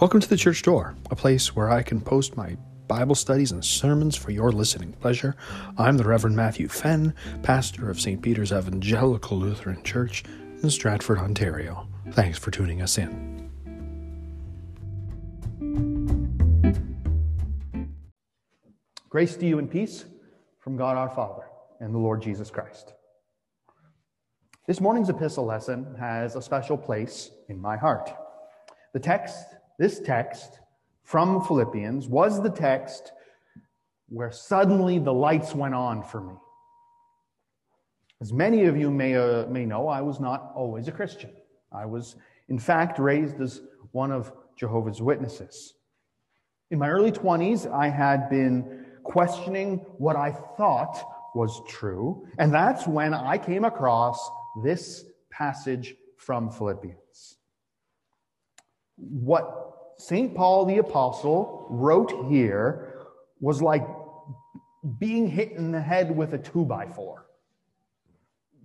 Welcome to the Church Door, a place where I can post my Bible studies and sermons for your listening pleasure. I'm the Reverend Matthew Fenn, pastor of St. Peter's Evangelical Lutheran Church in Stratford, Ontario. Thanks for tuning us in. Grace to you and peace from God our Father and the Lord Jesus Christ. This morning's epistle lesson has a special place in my heart. The text, this text from Philippians, was the text where suddenly the lights went on for me. As many of you may know, I was not always a Christian. I was, in fact, raised as one of Jehovah's Witnesses. In my early 20s, I had been questioning what I thought was true, and that's when I came across this passage from Philippians. What St. Paul the Apostle wrote here was like being hit in the head with a 2x4.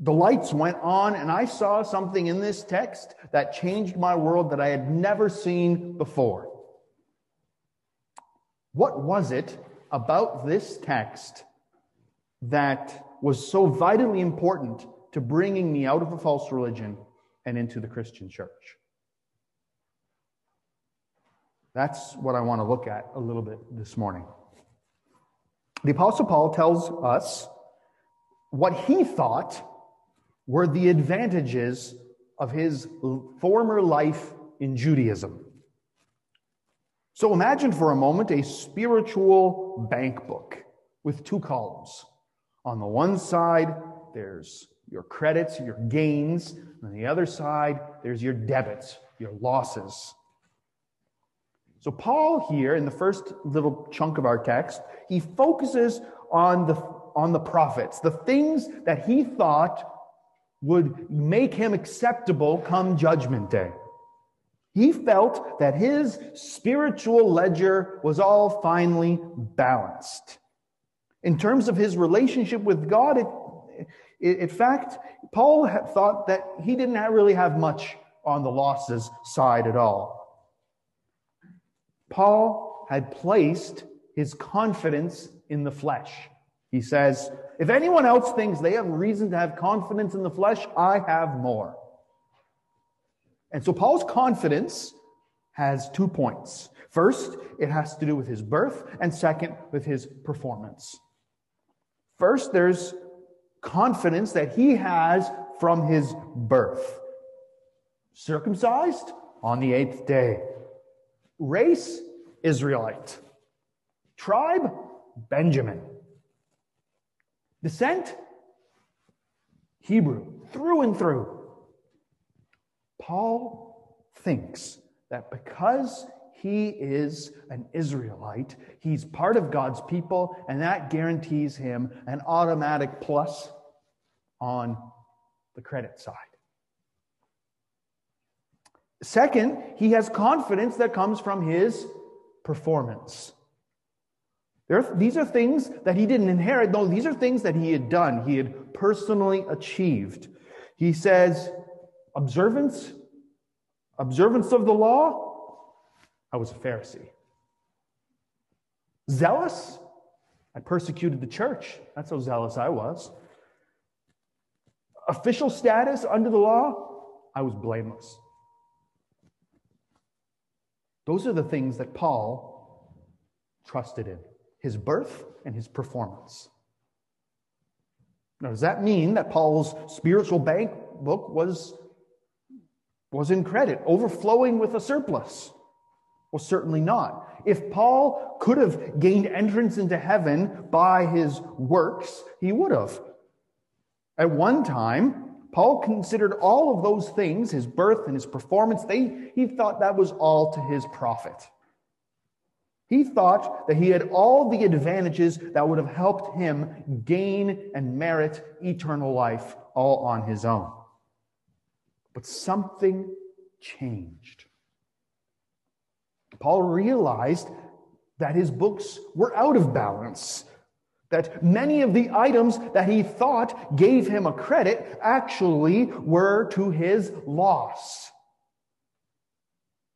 The lights went on, and I saw something in this text that changed my world that I had never seen before. What was it about this text that was so vitally important to bringing me out of a false religion and into the Christian church? That's what I want to look at a little bit this morning. The Apostle Paul tells us what he thought were the advantages of his former life in Judaism. So imagine for a moment a spiritual bank book with two columns. On the one side, there's your credits, your gains, and on the other side, there's your debits, your losses. So Paul here, in the first little chunk of our text, he focuses on the prophets, the things that he thought would make him acceptable come Judgment Day. He felt that his spiritual ledger was all finally balanced. In terms of his relationship with God, in fact, Paul thought that he didn't really have much on the losses side at all. Paul had placed his confidence in the flesh. He says, if anyone else thinks they have reason to have confidence in the flesh, I have more. And so Paul's confidence has 2 points. First, it has to do with his birth, and second, with his performance. First, there's confidence that he has from his birth. Circumcised on the 8th day. Race, Israelite. Tribe, Benjamin. Descent, Hebrew, through and through. Paul thinks that because he is an Israelite, he's part of God's people, and that guarantees him an automatic plus on the credit side. Second, he has confidence that comes from his performance. These are things that he didn't inherit, though. These are things that he had done, he had personally achieved. He says, observance of the law, I was a Pharisee. Zealous? I persecuted the church. That's how zealous I was. Official status under the law? I was blameless. Those are the things that Paul trusted in, his birth and his performance. Now, does that mean that Paul's spiritual bank book was in credit, overflowing with a surplus? Well, certainly not. If Paul could have gained entrance into heaven by his works, he would have. At one time, Paul considered all of those things, his birth and his performance, he thought that was all to his profit. He thought that he had all the advantages that would have helped him gain and merit eternal life all on his own. But something changed. Paul realized that his books were out of balance, that many of the items that he thought gave him a credit actually were to his loss.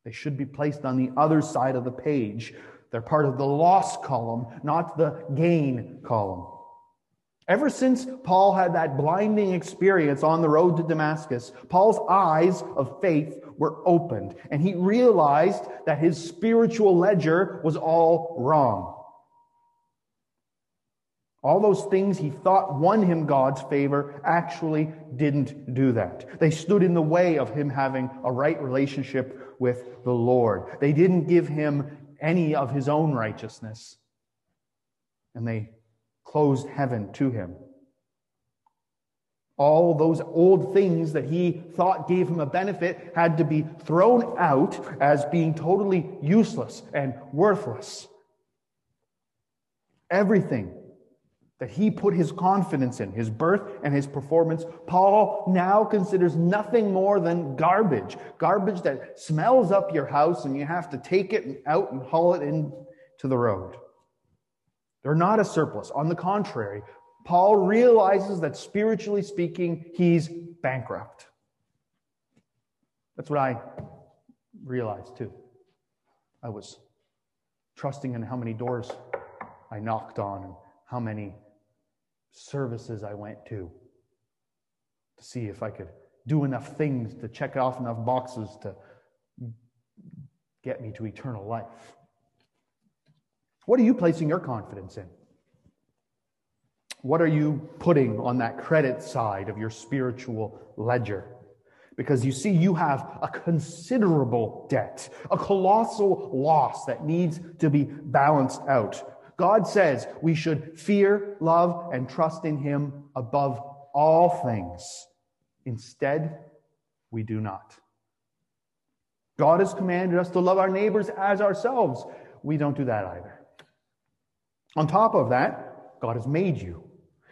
They should be placed on the other side of the page. They're part of the loss column, not the gain column. Ever since Paul had that blinding experience on the road to Damascus, Paul's eyes of faith were opened, and he realized that his spiritual ledger was all wrong. All those things he thought won him God's favor actually didn't do that. They stood in the way of him having a right relationship with the Lord. They didn't give him any of his own righteousness, and they closed heaven to him. All those old things that he thought gave him a benefit had to be thrown out as being totally useless and worthless. Everything that he put his confidence in, his birth and his performance, Paul now considers nothing more than garbage. Garbage that smells up your house and you have to take it out and haul it into the road. They're not a surplus. On the contrary, Paul realizes that spiritually speaking, he's bankrupt. That's what I realized too. I was trusting in how many doors I knocked on and how many services I went to see if I could do enough things to check off enough boxes to get me to eternal life. What are you placing your confidence in? What are you putting on that credit side of your spiritual ledger? Because you see, you have a considerable debt, a colossal loss that needs to be balanced out. God says we should fear, love, and trust in Him above all things. Instead, we do not. God has commanded us to love our neighbors as ourselves. We don't do that either. On top of that, God has made you.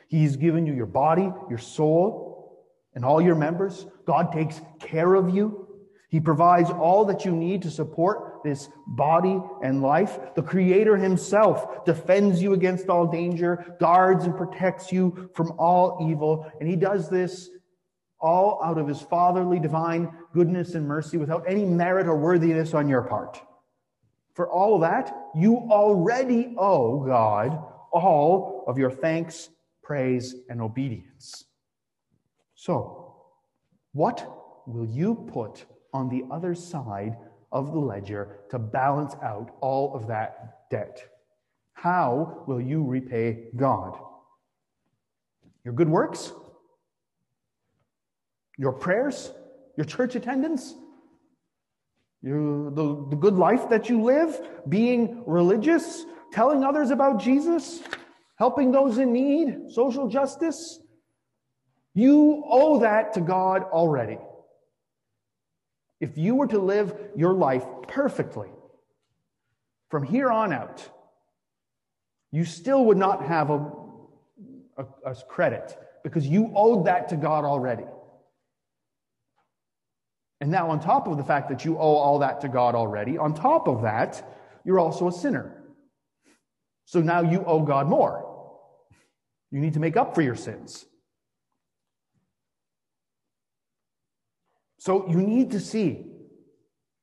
He's given you your body, your soul, and all your members. God takes care of you. He provides all that you need to support this body and life. The Creator Himself defends you against all danger, guards and protects you from all evil. And He does this all out of His fatherly, divine goodness and mercy without any merit or worthiness on your part. For all that, you already owe God all of your thanks, praise, and obedience. So, what will you put on the other side of the ledger to balance out all of that debt? How will you repay God? Your good works? Your prayers? Your church attendance? The good life that you live? Being religious? Telling others about Jesus? Helping those in need? Social justice? You owe that to God already. If you were to live your life perfectly, from here on out, you still would not have a credit because you owed that to God already. And now on top of the fact that you owe all that to God already, on top of that, you're also a sinner. So now you owe God more. You need to make up for your sins. So you need to see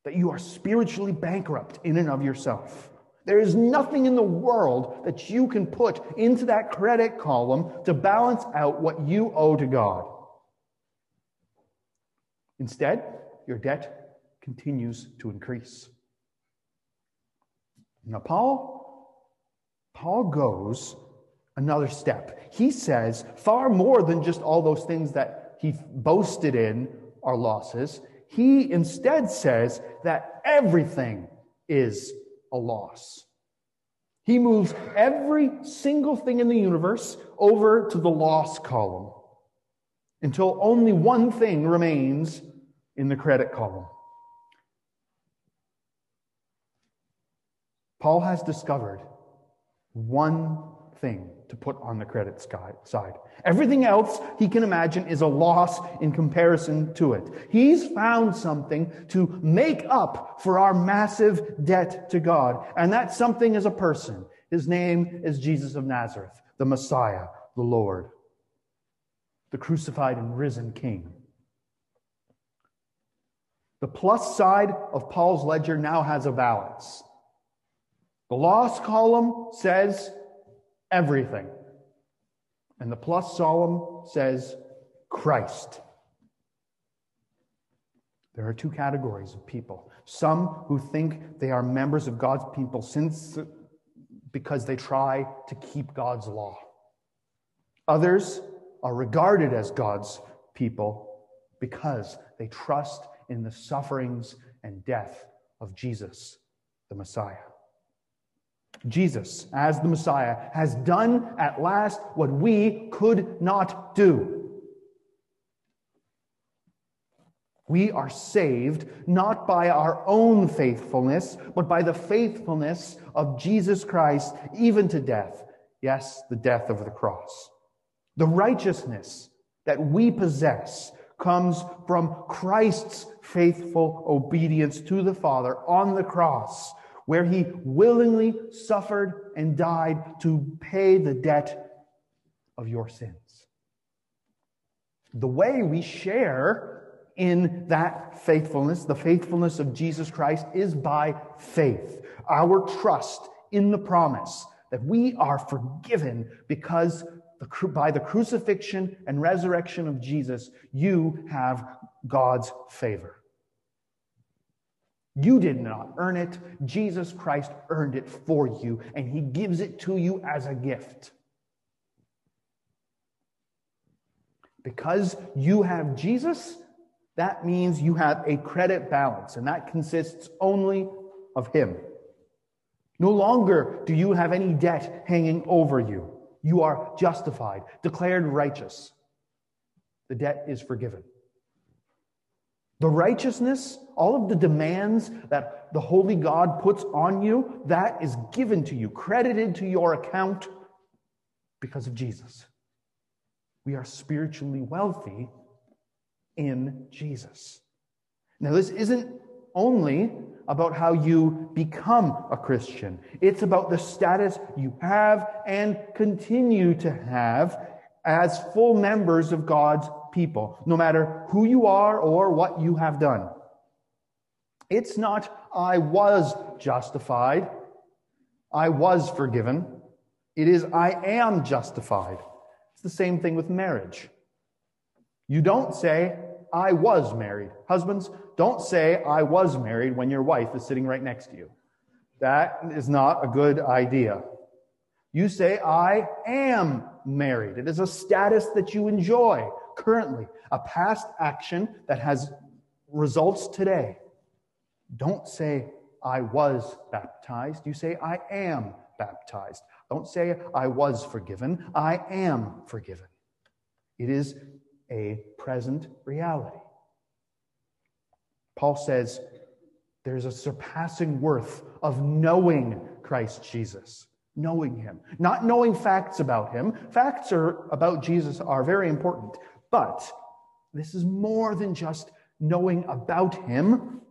that you are spiritually bankrupt in and of yourself. There is nothing in the world that you can put into that credit column to balance out what you owe to God. Instead, your debt continues to increase. Now, Paul goes another step. He says far more than just all those things that he boasted in our losses. He instead says that everything is a loss. He moves every single thing in the universe over to the loss column until only one thing remains in the credit column. Paul has discovered one thing to put on the credit side. Everything else he can imagine is a loss in comparison to it. He's found something to make up for our massive debt to God. And that something is a person. His name is Jesus of Nazareth, the Messiah, the Lord, the crucified and risen King. The plus side of Paul's ledger now has a balance. The loss column says everything. And the plus column says Christ. There are two categories of people. Some who think they are members of God's people because they try to keep God's law. Others are regarded as God's people because they trust in the sufferings and death of Jesus, the Messiah. Jesus, as the Messiah, has done at last what we could not do. We are saved not by our own faithfulness, but by the faithfulness of Jesus Christ, even to death. Yes, the death of the cross. The righteousness that we possess comes from Christ's faithful obedience to the Father on the cross, where he willingly suffered and died to pay the debt of your sins. The way we share in that faithfulness, the faithfulness of Jesus Christ, is by faith, our trust in the promise that we are forgiven because by the crucifixion and resurrection of Jesus, you have God's favor. You did not earn it. Jesus Christ earned it for you, and he gives it to you as a gift. Because you have Jesus, that means you have a credit balance, and that consists only of him. No longer do you have any debt hanging over you. You are justified, declared righteous. The debt is forgiven. The righteousness, all of the demands that the holy God puts on you, that is given to you, credited to your account because of Jesus. We are spiritually wealthy in Jesus. Now, this isn't only about how you become a Christian. It's about the status you have and continue to have as full members of God's people, no matter who you are or what you have done. It's not, I was justified, I was forgiven. It is, I am justified. It's the same thing with marriage. You don't say, I was married. Husbands, don't say I was married when your wife is sitting right next to you. That is not a good idea. You say I am married. It is a status that you enjoy currently, a past action that has results today. Don't say I was baptized. You say I am baptized. Don't say I was forgiven. I am forgiven. It is a present reality. Paul says there's a surpassing worth of knowing Christ Jesus, knowing him, not knowing facts about him. Facts are about Jesus are very important, but this is more than just knowing about him.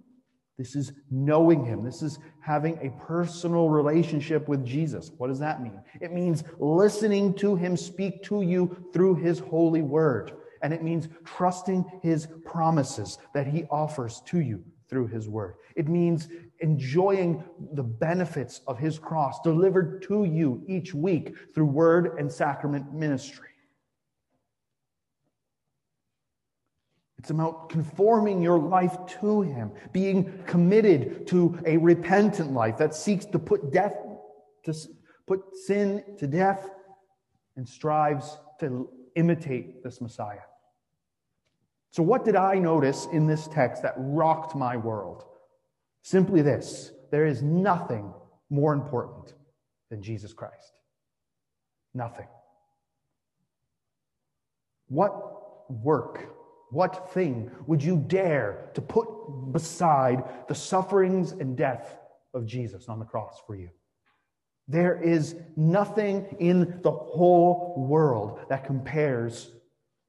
This is knowing him. This is having a personal relationship with Jesus. What does that mean? It means listening to him speak to you through his holy word. And it means trusting his promises that he offers to you through his word. It means enjoying the benefits of his cross delivered to you each week through word and sacrament ministry. It's about conforming your life to him, being committed to a repentant life that seeks to put sin to death and strives to imitate this Messiah. So what did I notice in this text that rocked my world? Simply this: there is nothing more important than Jesus Christ. Nothing. What work, what thing would you dare to put beside the sufferings and death of Jesus on the cross for you? There is nothing in the whole world that compares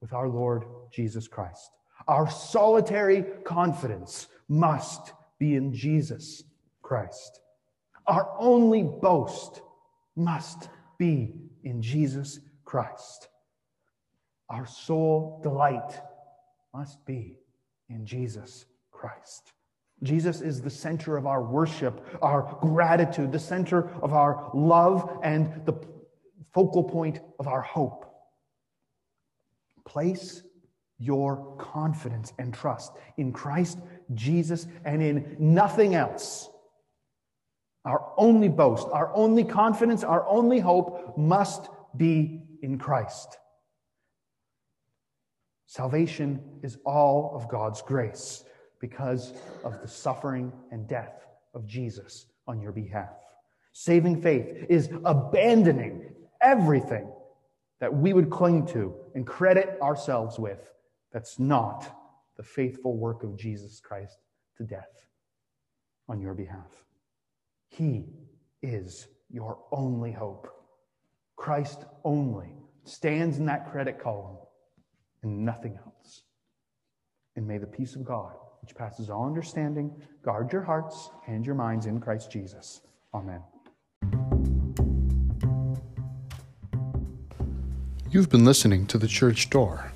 with our Lord Jesus Christ. Our solitary confidence must be in Jesus Christ. Our only boast must be in Jesus Christ. Our sole delight must be in Jesus Christ. Christ. Jesus is the center of our worship, our gratitude, the center of our love, and the focal point of our hope. Place your confidence and trust in Christ Jesus and in nothing else. Our only boast, our only confidence, our only hope must be in Christ. Salvation is all of God's grace because of the suffering and death of Jesus on your behalf. Saving faith is abandoning everything that we would cling to and credit ourselves with that's not the faithful work of Jesus Christ to death on your behalf. He is your only hope. Christ only stands in that credit column and nothing else. And may the peace of God, which passes all understanding, guard your hearts and your minds in Christ Jesus. Amen. You've been listening to The Church Door.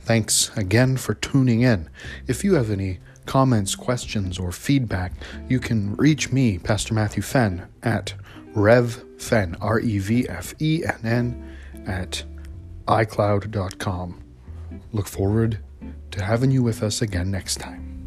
Thanks again for tuning in. If you have any comments, questions, or feedback, you can reach me, Pastor Matthew Fenn, at RevFenn, RevFenn, at iCloud.com. Look forward to having you with us again next time.